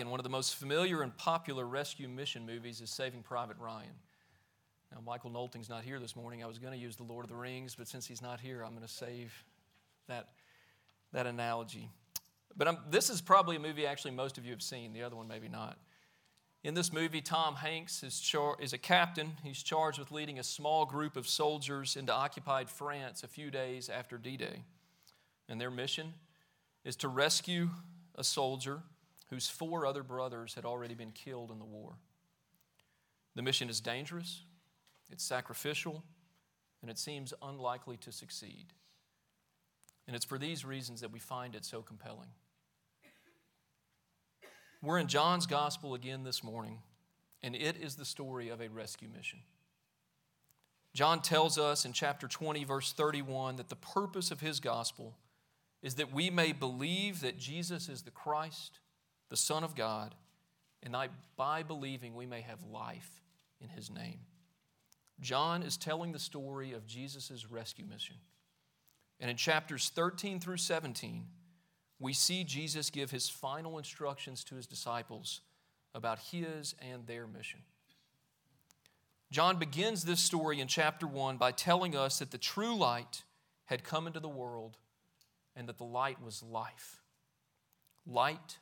And one of the most familiar and popular rescue mission movies is Saving Private Ryan. Now, Michael Nolting's not here this morning. I was going to use The Lord of the Rings, but since he's not here, I'm going to save that analogy. But this is probably a movie actually most of you have seen. The other one maybe not. In this movie, Tom Hanks is a captain. He's charged with leading a small group of soldiers into occupied France a few days after D-Day. And their mission is to rescue a soldier whose 4 other brothers had already been killed in the war. The mission is dangerous, it's sacrificial, and it seems unlikely to succeed. And it's for these reasons that we find it so compelling. We're in John's Gospel again this morning, and it is the story of a rescue mission. John tells us in chapter 20, verse 31, that the purpose of his gospel is that we may believe that Jesus is the Christ, the Son of God, and that by believing we may have life in his name. John is telling the story of Jesus' rescue mission. And in chapters 13 through 17, we see Jesus give his final instructions to his disciples about his and their mission. John begins this story in chapter 1 by telling us that the true light had come into the world and that the light was life. Light,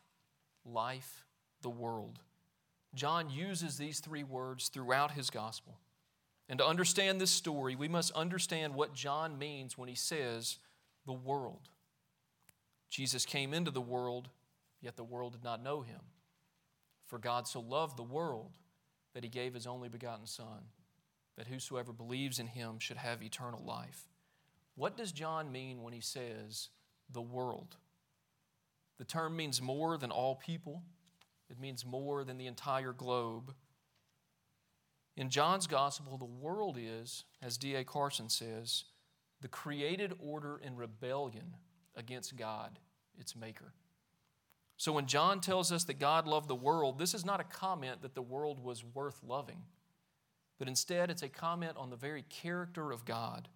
life, the world. John uses these 3 words throughout his gospel. And to understand this story, we must understand what John means when he says, the world. Jesus came into the world, yet the world did not know him. For God so loved the world that he gave his only begotten Son, that whosoever believes in him should have eternal life. What does John mean when he says, the world? The term means more than all people. It means more than the entire globe. In John's gospel, the world is, as D.A. Carson says, the created order in rebellion against God, its maker. So when John tells us that God loved the world, this is not a comment that the world was worth loving, but instead it's a comment on the very character of God,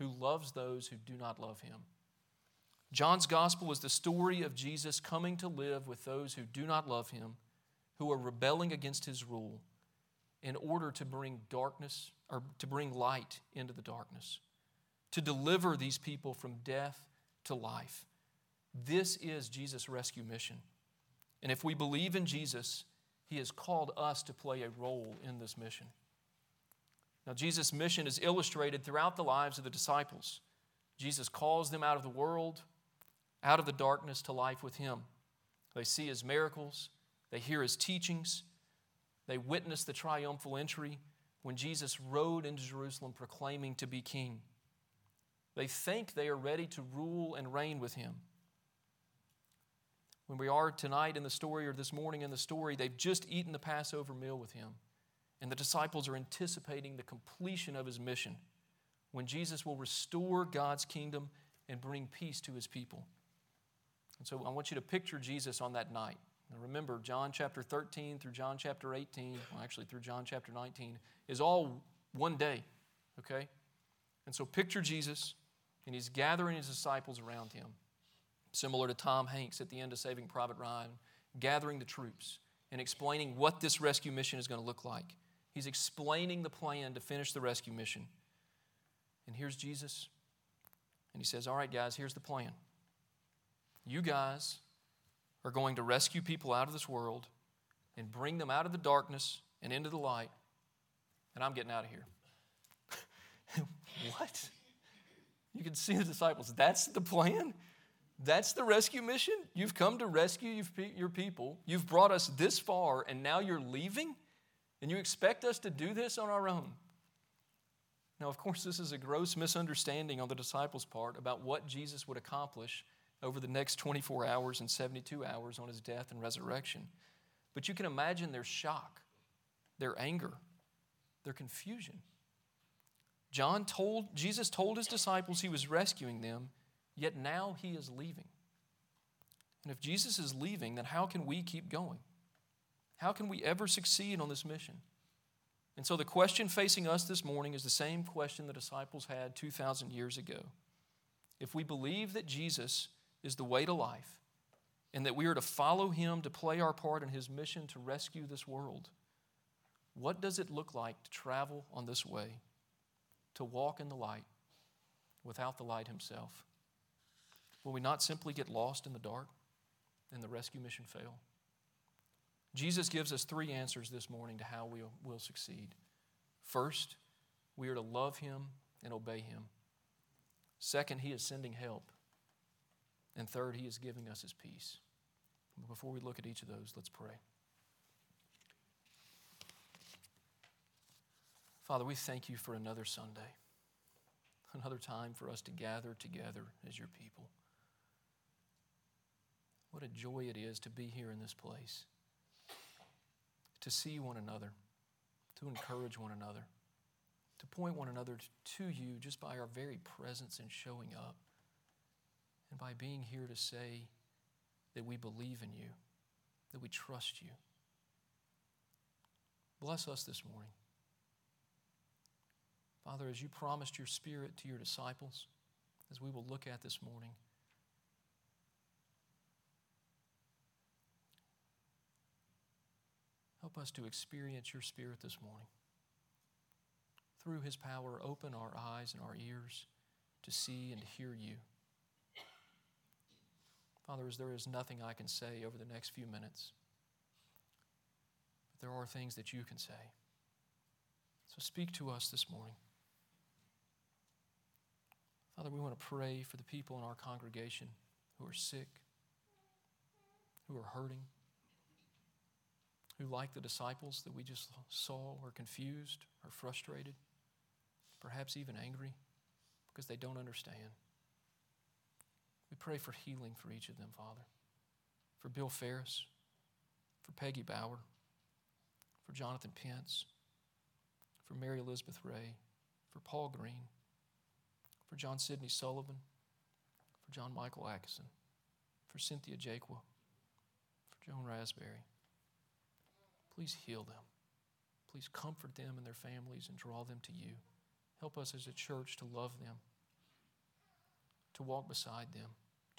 who loves those who do not love him. John's gospel is the story of Jesus coming to live with those who do not love him, who are rebelling against his rule, in order to bring darkness, or to bring light into the darkness, to deliver these people from death to life. This is Jesus' rescue mission. And if we believe in Jesus, he has called us to play a role in this mission. Now, Jesus' mission is illustrated throughout the lives of the disciples. Jesus calls them out of the world, out of the darkness to life with him. They see his miracles, they hear his teachings, they witnessed the triumphal entry when Jesus rode into Jerusalem proclaiming to be king. They think they are ready to rule and reign with him. When we are tonight in the story, or this morning in the story, they've just eaten the Passover meal with him. And the disciples are anticipating the completion of his mission when Jesus will restore God's kingdom and bring peace to his people. And so I want you to picture Jesus on that night. Now remember, John chapter 13 through John chapter 18, well actually through John chapter 19, is all one day, okay? And so picture Jesus, and he's gathering his disciples around him, similar to Tom Hanks at the end of Saving Private Ryan, gathering the troops and explaining what this rescue mission is going to look like. He's explaining the plan to finish the rescue mission. And here's Jesus, and he says, all right, guys, here's the plan. You guys are going to rescue people out of this world and bring them out of the darkness and into the light, and I'm getting out of here. What? You can see the disciples. That's the plan? That's the rescue mission? You've come to rescue your people. You've brought us this far, and now you're leaving? And you expect us to do this on our own? Now, of course, this is a gross misunderstanding on the disciples' part about what Jesus would accomplish over the next 24 hours and 72 hours on his death and resurrection. But you can imagine their shock, their anger, their confusion. Jesus told his disciples he was rescuing them, yet now he is leaving. And if Jesus is leaving, then how can we keep going? How can we ever succeed on this mission? And so the question facing us this morning is the same question the disciples had 2,000 years ago. If we believe that Jesus is the way to life, and that we are to follow him to play our part in his mission to rescue this world, what does it look like to travel on this way, to walk in the light without the light himself? Will we not simply get lost in the dark and the rescue mission fail? Jesus gives us three answers this morning to how we will succeed. First, we are to love him and obey him. Second, he is sending help. And third, he is giving us his peace. Before we look at each of those, let's pray. Father, we thank you for another Sunday, another time for us to gather together as your people. What a joy it is to be here in this place, to see one another, to encourage one another, to point one another to you just by our very presence and showing up, and by being here to say that we believe in you, that we trust you. Bless us this morning. Father, as you promised your Spirit to your disciples, as we will look at this morning, help us to experience your Spirit this morning. Through his power, open our eyes and our ears to see and to hear you. Father, as there is nothing I can say over the next few minutes, but there are things that you can say. So speak to us this morning. Father, we want to pray for the people in our congregation who are sick, who are hurting, who, like the disciples that we just saw, are confused or frustrated, perhaps even angry because they don't understand. We pray for healing for each of them, Father, for Bill Ferris, for Peggy Bauer, for Jonathan Pence, for Mary Elizabeth Ray, for Paul Green, for John Sidney Sullivan, for John Michael Atkinson, for Cynthia Jaqua, for Joan Raspberry. Please heal them. Please comfort them and their families and draw them to you. Help us as a church to love them, to walk beside them,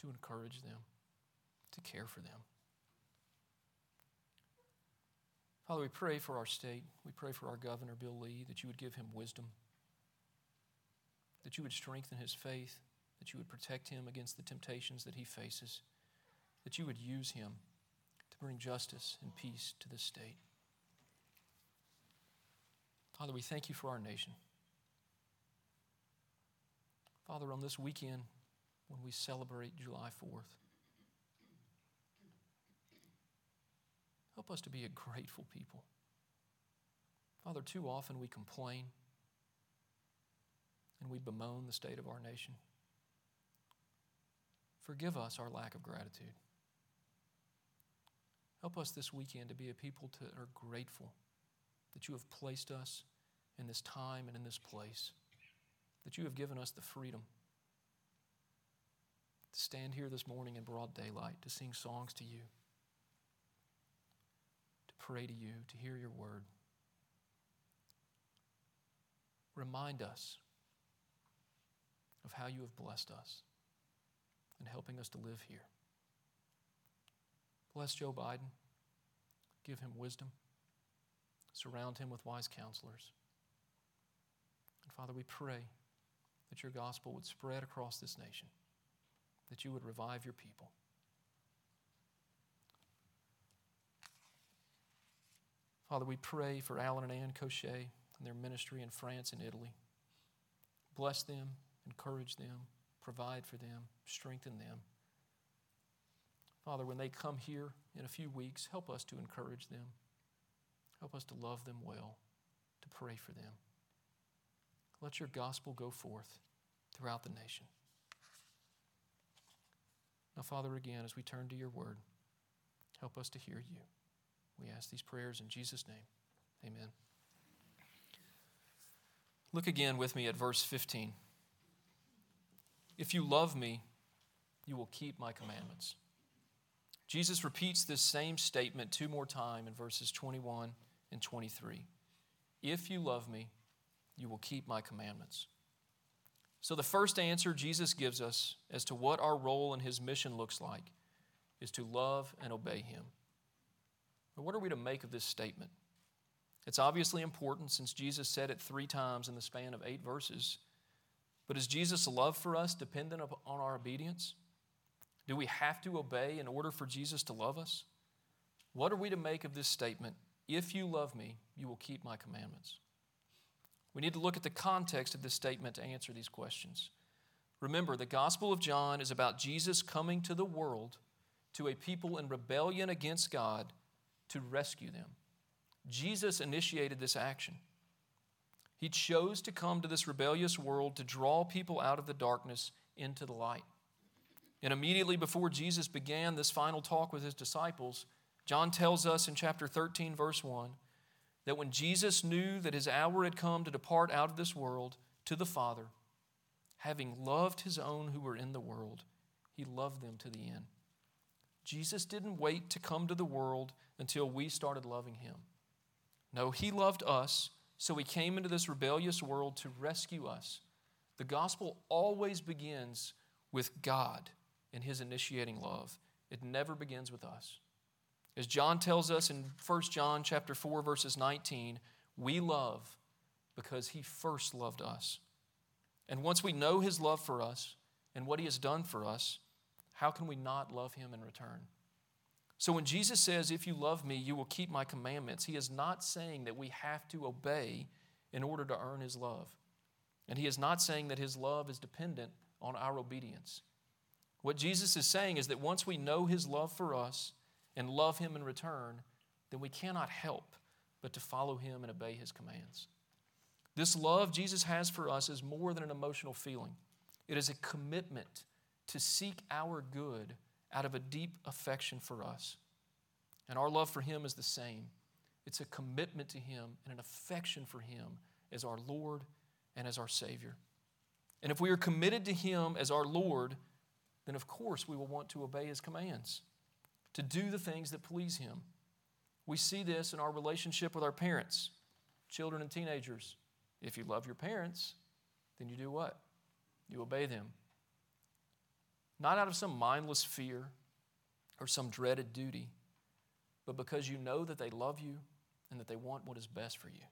to encourage them, to care for them. Father, we pray for our state. We pray for our governor, Bill Lee, that you would give him wisdom, that you would strengthen his faith, that you would protect him against the temptations that he faces, that you would use him to bring justice and peace to this state. Father, we thank you for our nation. Father, on this weekend, when we celebrate July 4th, help us to be a grateful people. Father, too often we complain and we bemoan the state of our nation. Forgive us our lack of gratitude. Help us this weekend to be a people that are grateful that you have placed us in this time and in this place, that you have given us the freedom to stand here this morning in broad daylight, to sing songs to you, to pray to you, to hear your word. Remind us of how you have blessed us in helping us to live here. Bless Joe Biden. Give him wisdom. Surround him with wise counselors. And Father, we pray that your gospel would spread across this nation, that you would revive your people. Father, we pray for Alan and Ann Cochet and their ministry in France and Italy. Bless them, encourage them, provide for them, strengthen them. Father, when they come here in a few weeks, help us to encourage them. Help us to love them well, to pray for them. Let your gospel go forth throughout the nation. Now, Father, again, as we turn to your word, help us to hear you. We ask these prayers in Jesus' name. Amen. Look again with me at verse 15. If you love me, you will keep my commandments. Jesus repeats this same statement two more times in verses 21 and 23. If you love me, you will keep my commandments. So the first answer Jesus gives us as to what our role in his mission looks like is to love and obey him. But what are we to make of this statement? It's obviously important since Jesus said it 3 times in the span of 8 verses. But is Jesus' love for us dependent on our obedience? Do we have to obey in order for Jesus to love us? What are we to make of this statement? If you love me, you will keep my commandments. We need to look at the context of this statement to answer these questions. Remember, the Gospel of John is about Jesus coming to the world to a people in rebellion against God to rescue them. Jesus initiated this action. He chose to come to this rebellious world to draw people out of the darkness into the light. And immediately before Jesus began this final talk with his disciples, John tells us in chapter 13, verse 1, that when Jesus knew that his hour had come to depart out of this world to the Father, having loved his own who were in the world, he loved them to the end. Jesus didn't wait to come to the world until we started loving him. No, he loved us, so he came into this rebellious world to rescue us. The gospel always begins with God and his initiating love. It never begins with us. As John tells us in 1 John chapter 4, verses 19, we love because he first loved us. And once we know his love for us and what he has done for us, how can we not love him in return? So when Jesus says, if you love me, you will keep my commandments, he is not saying that we have to obey in order to earn his love. And he is not saying that his love is dependent on our obedience. What Jesus is saying is that once we know his love for us and love him in return, then we cannot help but to follow him and obey his commands. This love Jesus has for us is more than an emotional feeling. It is a commitment to seek our good out of a deep affection for us. And our love for him is the same. It's a commitment to him and an affection for him as our Lord and as our Savior. And if we are committed to him as our Lord, then of course we will want to obey his commands, to do the things that please him. We see this in our relationship with our parents, children and teenagers. If you love your parents, then you do what? You obey them. Not out of some mindless fear or some dreaded duty, but because you know that they love you and that they want what is best for you.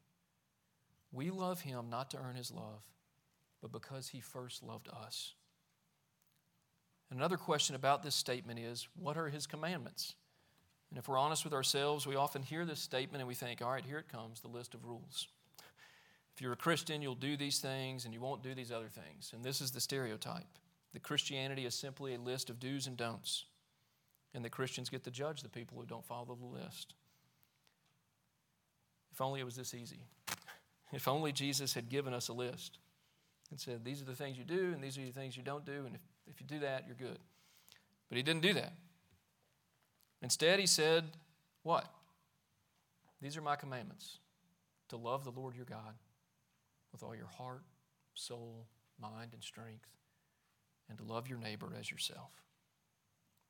We love him not to earn his love, but because he first loved us. Another question about this statement is, what are his commandments? And if we're honest with ourselves, we often hear this statement and we think, all right, here it comes, the list of rules. If you're a Christian, you'll do these things and you won't do these other things. And this is the stereotype, that Christianity is simply a list of do's and don'ts, and that Christians get to judge the people who don't follow the list. If only it was this easy. If only Jesus had given us a list and said, these are the things you do and these are the things you don't do, and if you do that, you're good. But he didn't do that. Instead, he said, what? These are my commandments, to love the Lord your God with all your heart, soul, mind, and strength, and to love your neighbor as yourself.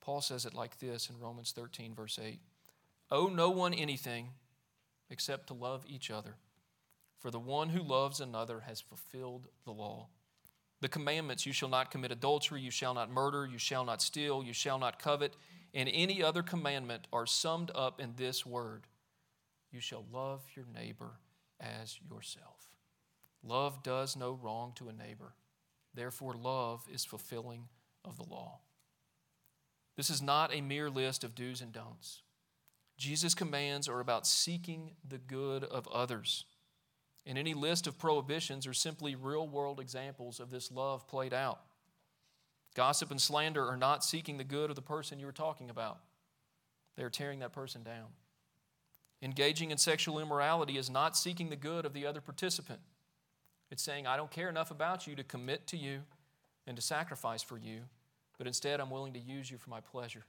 Paul says it like this in Romans 13, verse 8. Owe no one anything except to love each other, for the one who loves another has fulfilled the law. The commandments, you shall not commit adultery, you shall not murder, you shall not steal, you shall not covet, and any other commandment are summed up in this word. You shall love your neighbor as yourself. Love does no wrong to a neighbor. Therefore, love is fulfilling of the law. This is not a mere list of do's and don'ts. Jesus' commands are about seeking the good of others. And any list of prohibitions are simply real-world examples of this love played out. Gossip and slander are not seeking the good of the person you were talking about. They are tearing that person down. Engaging in sexual immorality is not seeking the good of the other participant. It's saying, I don't care enough about you to commit to you and to sacrifice for you, but instead I'm willing to use you for my pleasure.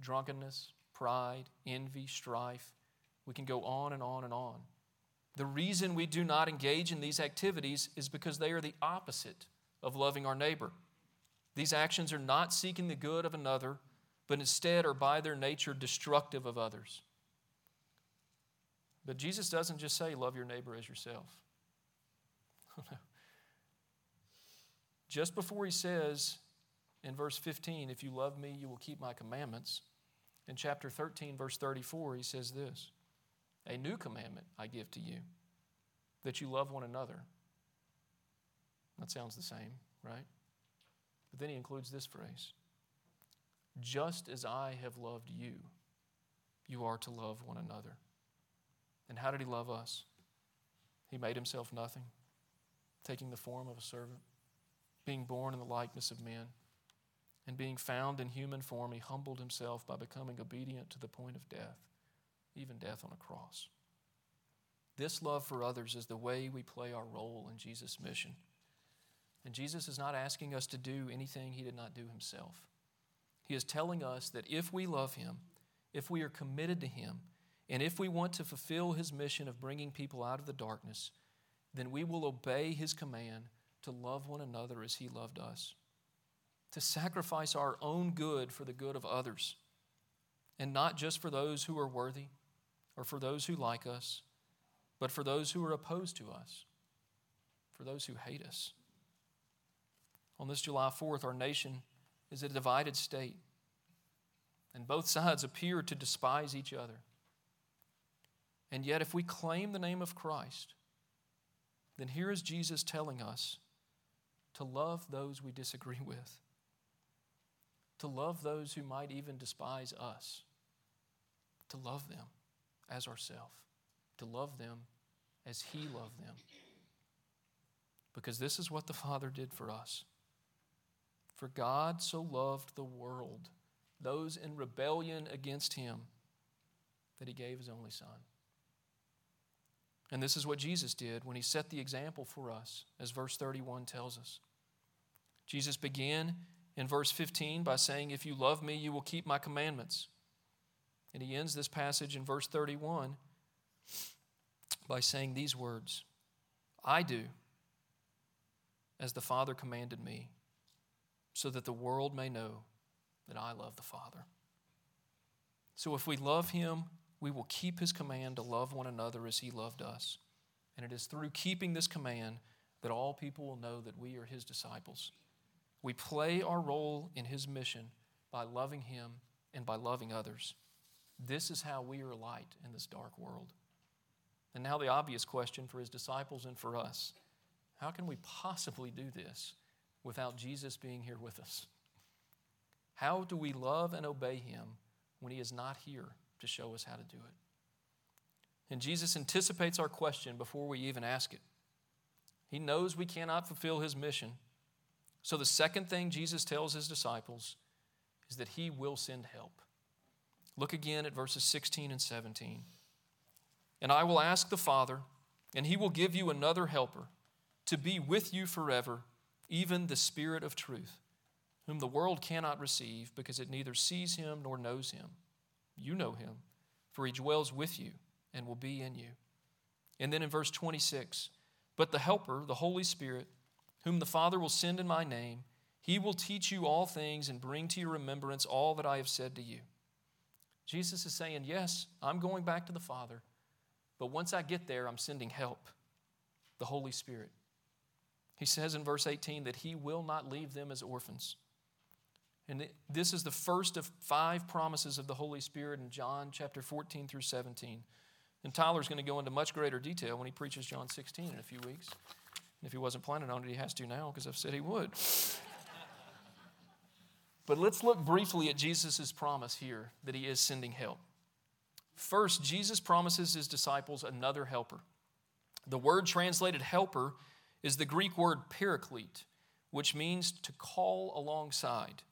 Drunkenness, pride, envy, strife, we can go on and on and on. The reason we do not engage in these activities is because they are the opposite of loving our neighbor. These actions are not seeking the good of another, but instead are by their nature destructive of others. But Jesus doesn't just say, love your neighbor as yourself. Just before he says, in verse 15, if you love me, you will keep my commandments. In chapter 13, verse 34, he says this, a new commandment I give to you, that you love one another. That sounds the same, right? But then he includes this phrase, just as I have loved you, you are to love one another. And how did he love us? He made himself nothing, taking the form of a servant, being born in the likeness of men, and being found in human form, he humbled himself by becoming obedient to the point of death, even death on a cross. This love for others is the way we play our role in Jesus' mission. And Jesus is not asking us to do anything he did not do himself. He is telling us that if we love him, if we are committed to him, and if we want to fulfill his mission of bringing people out of the darkness, then we will obey his command to love one another as he loved us, to sacrifice our own good for the good of others, and not just for those who are worthy or for those who like us, but for those who are opposed to us, for those who hate us. On this July 4th, our nation is a divided state, and both sides appear to despise each other. And yet, if we claim the name of Christ, then here is Jesus telling us to love those we disagree with, to love those who might even despise us, to love them as ourselves, to love them as he loved them. Because this is what the Father did for us. For God so loved the world, those in rebellion against him, that he gave his only Son. And this is what Jesus did when he set the example for us, as verse 31 tells us. Jesus began in verse 15 by saying, if you love me, you will keep my commandments. And he ends this passage in verse 31 by saying these words, I do as the Father commanded me, so that the world may know that I love the Father. So if we love him, we will keep his command to love one another as he loved us. And it is through keeping this command that all people will know that we are his disciples. We play our role in his mission by loving him and by loving others. This is how we are light in this dark world. And now the obvious question for his disciples and for us, how can we possibly do this without Jesus being here with us? How do we love and obey him when he is not here to show us how to do it? And Jesus anticipates our question before we even ask it. He knows we cannot fulfill his mission. So the second thing Jesus tells his disciples is that he will send help. Look again at verses 16 and 17. And I will ask the Father, and he will give you another helper to be with you forever, even the Spirit of truth, whom the world cannot receive because it neither sees him nor knows him. You know him, for he dwells with you and will be in you. And then in verse 26, but the Helper, the Holy Spirit, whom the Father will send in my name, he will teach you all things and bring to your remembrance all that I have said to you. Jesus is saying, yes, I'm going back to the Father, but once I get there, I'm sending help, the Holy Spirit. He says in verse 18 that he will not leave them as orphans. And this is the first of 5 promises of the Holy Spirit in John chapter 14 through 17. And Tyler's going to go into much greater detail when he preaches John 16 in a few weeks. And if he wasn't planning on it, he has to now because I've said he would. But let's look briefly at Jesus' promise here that he is sending help. First, Jesus promises his disciples another helper. The word translated helper is the Greek word paraclete, which means to call alongside.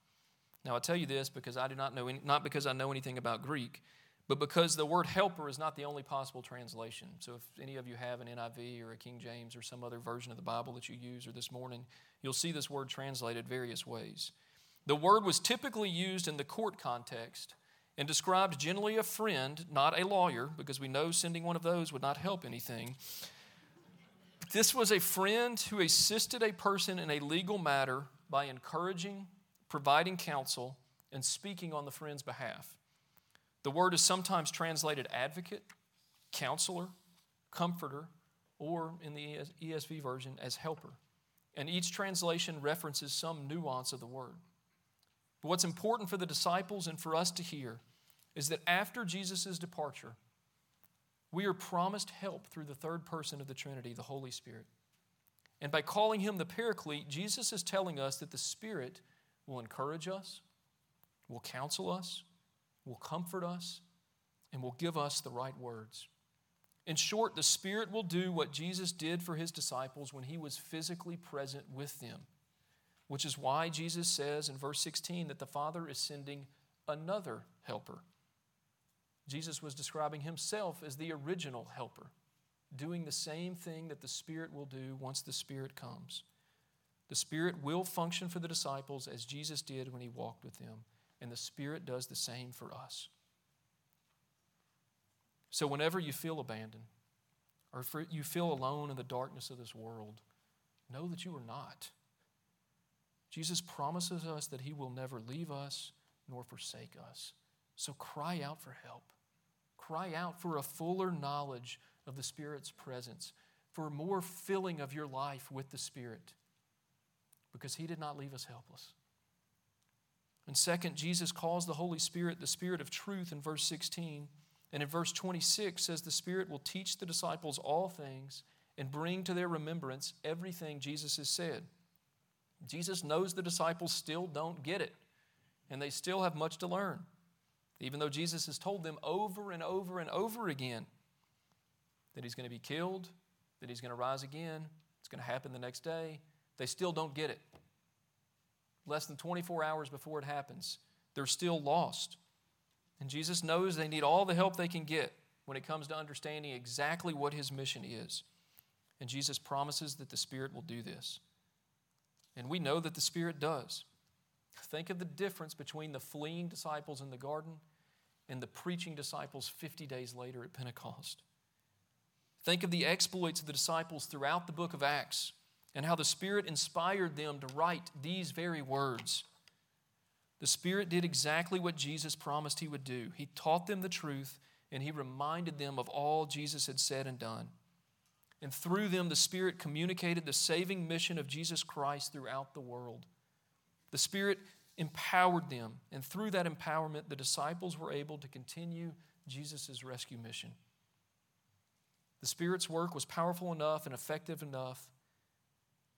Now, I tell you this because I do not know, not because I know anything about Greek, but because the word helper is not the only possible translation. So if any of you have an NIV or a King James or some other version of the Bible that you use or this morning, you'll see this word translated various ways. The word was typically used in the court context and described generally a friend, not a lawyer, because we know sending one of those would not help anything. This was a friend who assisted a person in a legal matter by encouraging, providing counsel, and speaking on the friend's behalf. The word is sometimes translated advocate, counselor, comforter, or in the ESV version as helper. And each translation references some nuance of the word. But what's important for the disciples and for us to hear is that after Jesus' departure, we are promised help through the third person of the Trinity, the Holy Spirit. And by calling him the Paraclete, Jesus is telling us that the Spirit will encourage us, will counsel us, will comfort us, and will give us the right words. In short, the Spirit will do what Jesus did for his disciples when he was physically present with them, which is why Jesus says in verse 16 that the Father is sending another helper. Jesus was describing himself as the original helper, doing the same thing that the Spirit will do once the Spirit comes. The Spirit will function for the disciples as Jesus did when he walked with them, and the Spirit does the same for us. So whenever you feel abandoned or you feel alone in the darkness of this world, know that you are not. Jesus promises us that he will never leave us nor forsake us. So cry out for help. Cry out for a fuller knowledge of the Spirit's presence, for more filling of your life with the Spirit, because he did not leave us helpless. And second, Jesus calls the Holy Spirit the Spirit of truth in verse 16. And in verse 26 says the Spirit will teach the disciples all things and bring to their remembrance everything Jesus has said. Jesus knows the disciples still don't get it, and they still have much to learn, even though Jesus has told them over and over and over again that he's going to be killed, that he's going to rise again, it's going to happen the next day. They still don't get it. Less than 24 hours before it happens, they're still lost. And Jesus knows they need all the help they can get when it comes to understanding exactly what his mission is. And Jesus promises that the Spirit will do this. And we know that the Spirit does. Think of the difference between the fleeing disciples in the garden and the preaching disciples 50 days later at Pentecost. Think of the exploits of the disciples throughout the book of Acts and how the Spirit inspired them to write these very words. The Spirit did exactly what Jesus promised he would do. He taught them the truth, and he reminded them of all Jesus had said and done. And through them, the Spirit communicated the saving mission of Jesus Christ throughout the world. The Spirit empowered them, and through that empowerment, the disciples were able to continue Jesus' rescue mission. The Spirit's work was powerful enough and effective enough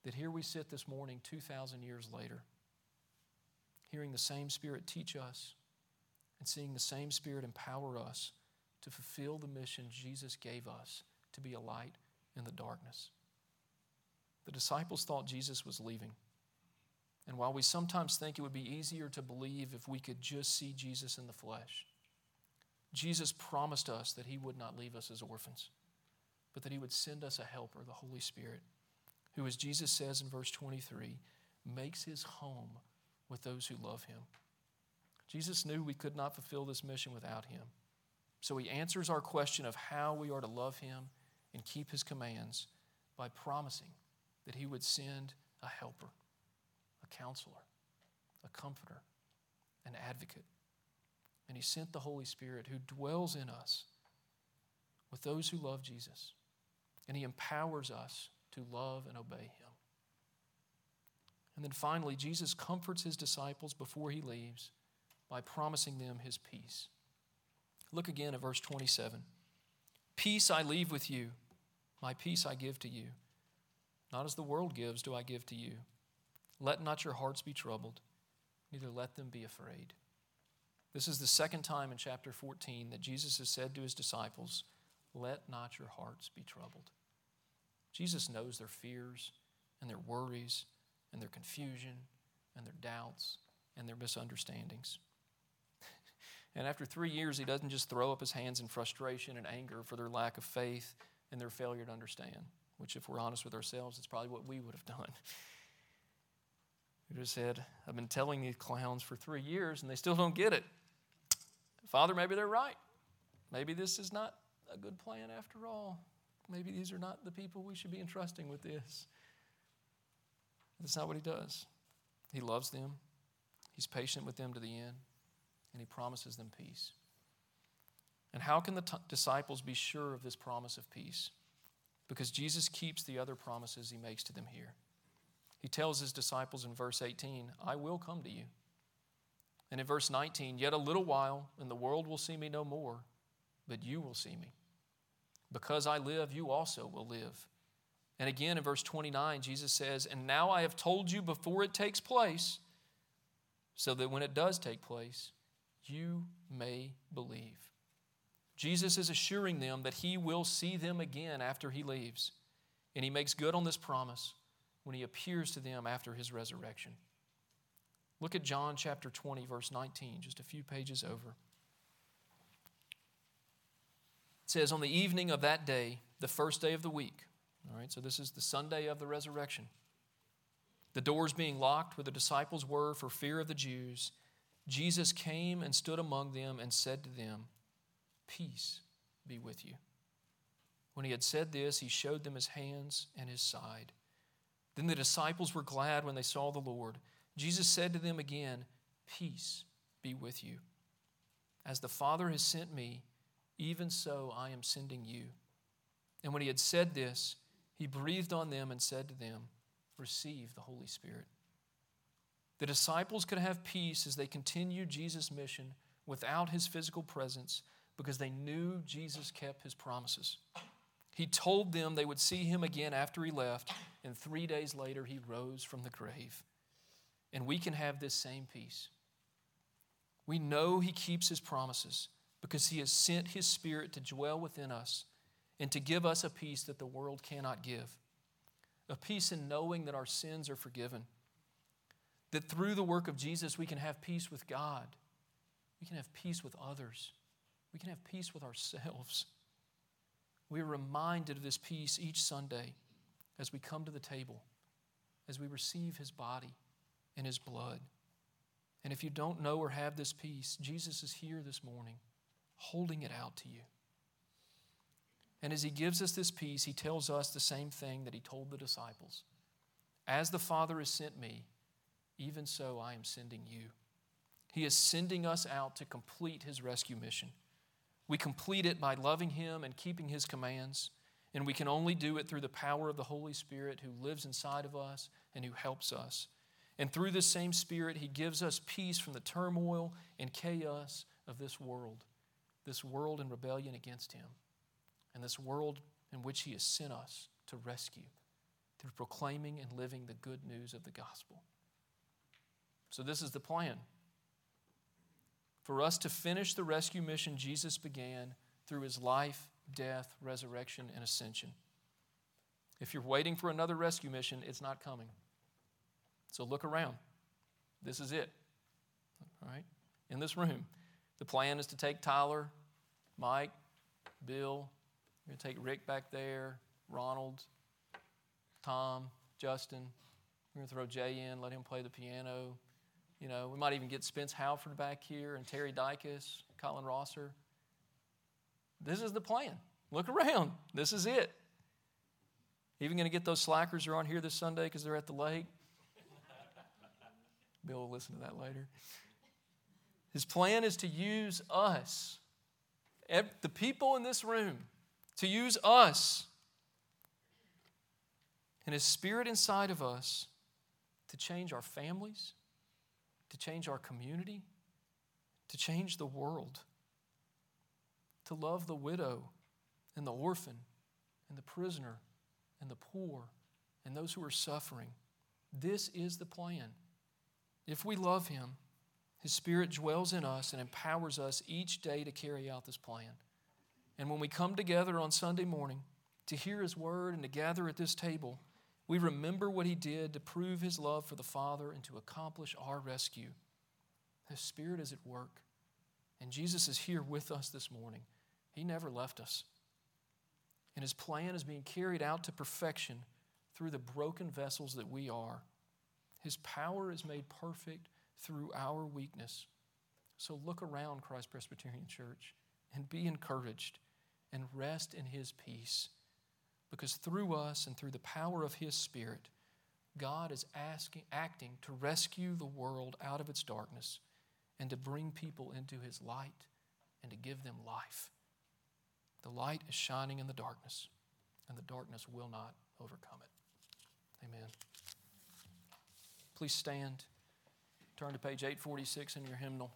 that here we sit this morning, 2,000 years later, hearing the same Spirit teach us and seeing the same Spirit empower us to fulfill the mission Jesus gave us to be a light in the darkness. The disciples thought Jesus was leaving. And while we sometimes think it would be easier to believe if we could just see Jesus in the flesh, Jesus promised us that he would not leave us as orphans, but that he would send us a helper, the Holy Spirit, who, as Jesus says in verse 23, makes his home with those who love him. Jesus knew we could not fulfill this mission without him. So he answers our question of how we are to love him and keep his commands by promising that he would send a helper, a counselor, a comforter, an advocate. And he sent the Holy Spirit who dwells in us with those who love Jesus. And he empowers us to love and obey him. And then finally, Jesus comforts his disciples before he leaves by promising them his peace. Look again at verse 27. Peace I leave with you, my peace I give to you. Not as the world gives do I give to you. Let not your hearts be troubled, neither let them be afraid. This is the second time in chapter 14 that Jesus has said to his disciples, let not your hearts be troubled. Jesus knows their fears and their worries and their confusion, and their doubts, and their misunderstandings. And after 3 years, he doesn't just throw up his hands in frustration and anger for their lack of faith and their failure to understand, which if we're honest with ourselves, it's probably what we would have done. He just said, I've been telling these clowns for 3 years, and they still don't get it. Father, maybe they're right. Maybe this is not a good plan after all. Maybe these are not the people we should be entrusting with this. That's not what he does. He loves them. He's patient with them to the end. And he promises them peace. And how can the disciples be sure of this promise of peace? Because Jesus keeps the other promises he makes to them here. He tells his disciples in verse 18, I will come to you. And in verse 19, yet a little while, and the world will see me no more, but you will see me. Because I live, you also will live. And again in verse 29, Jesus says, and now I have told you before it takes place, so that when it does take place, you may believe. Jesus is assuring them that he will see them again after he leaves. And he makes good on this promise when he appears to them after his resurrection. Look at John chapter 20, verse 19, just a few pages over. It says, on the evening of that day, the first day of the week. All right, so this is the Sunday of the resurrection. The doors being locked where the disciples were for fear of the Jews, Jesus came and stood among them and said to them, peace be with you. When he had said this, he showed them his hands and his side. Then the disciples were glad when they saw the Lord. Jesus said to them again, peace be with you. As the Father has sent me, even so I am sending you. And when he had said this, he breathed on them and said to them, receive the Holy Spirit. The disciples could have peace as they continued Jesus' mission without his physical presence, because they knew Jesus kept his promises. He told them they would see him again after he left, and 3 days later he rose from the grave. And we can have this same peace. We know he keeps his promises because he has sent his Spirit to dwell within us and to give us a peace that the world cannot give. A peace in knowing that our sins are forgiven. That through the work of Jesus we can have peace with God. We can have peace with others. We can have peace with ourselves. We are reminded of this peace each Sunday as we come to the table, as we receive his body and his blood. And if you don't know or have this peace, Jesus is here this morning, holding it out to you. And as he gives us this peace, he tells us the same thing that he told the disciples. As the Father has sent me, even so I am sending you. He is sending us out to complete his rescue mission. We complete it by loving him and keeping his commands, and we can only do it through the power of the Holy Spirit who lives inside of us and who helps us. And through this same Spirit, he gives us peace from the turmoil and chaos of this world in rebellion against him, and this world in which he has sent us to rescue through proclaiming and living the good news of the gospel. So this is the plan. For us to finish the rescue mission Jesus began through his life, death, resurrection, and ascension. If you're waiting for another rescue mission, it's not coming. So look around. This is it. All right? In this room, the plan is to take Tyler, Mike, Bill. We're going to take Rick back there, Ronald, Tom, Justin. We're going to throw Jay in, let him play the piano. You know, we might even get Spence Halford back here and Terry Dykus, Colin Rosser. This is the plan. Look around. This is it. Even going to get those slackers who are on here this Sunday because they're at the lake. Bill will listen to that later. His plan is to use us, the people in this room, to use us and his Spirit inside of us to change our families, to change our community, to change the world, to love the widow and the orphan and the prisoner and the poor and those who are suffering. This is the plan. If we love him, his Spirit dwells in us and empowers us each day to carry out this plan. And when we come together on Sunday morning to hear his word and to gather at this table, we remember what he did to prove his love for the Father and to accomplish our rescue. His Spirit is at work, and Jesus is here with us this morning. He never left us. And his plan is being carried out to perfection through the broken vessels that we are. His power is made perfect through our weakness. So look around, Christ Presbyterian Church, and be encouraged and rest in his peace. Because through us and through the power of his Spirit, God is acting to rescue the world out of its darkness and to bring people into his light and to give them life. The light is shining in the darkness, and the darkness will not overcome it. Amen. Please stand. Turn to page 846 in your hymnal.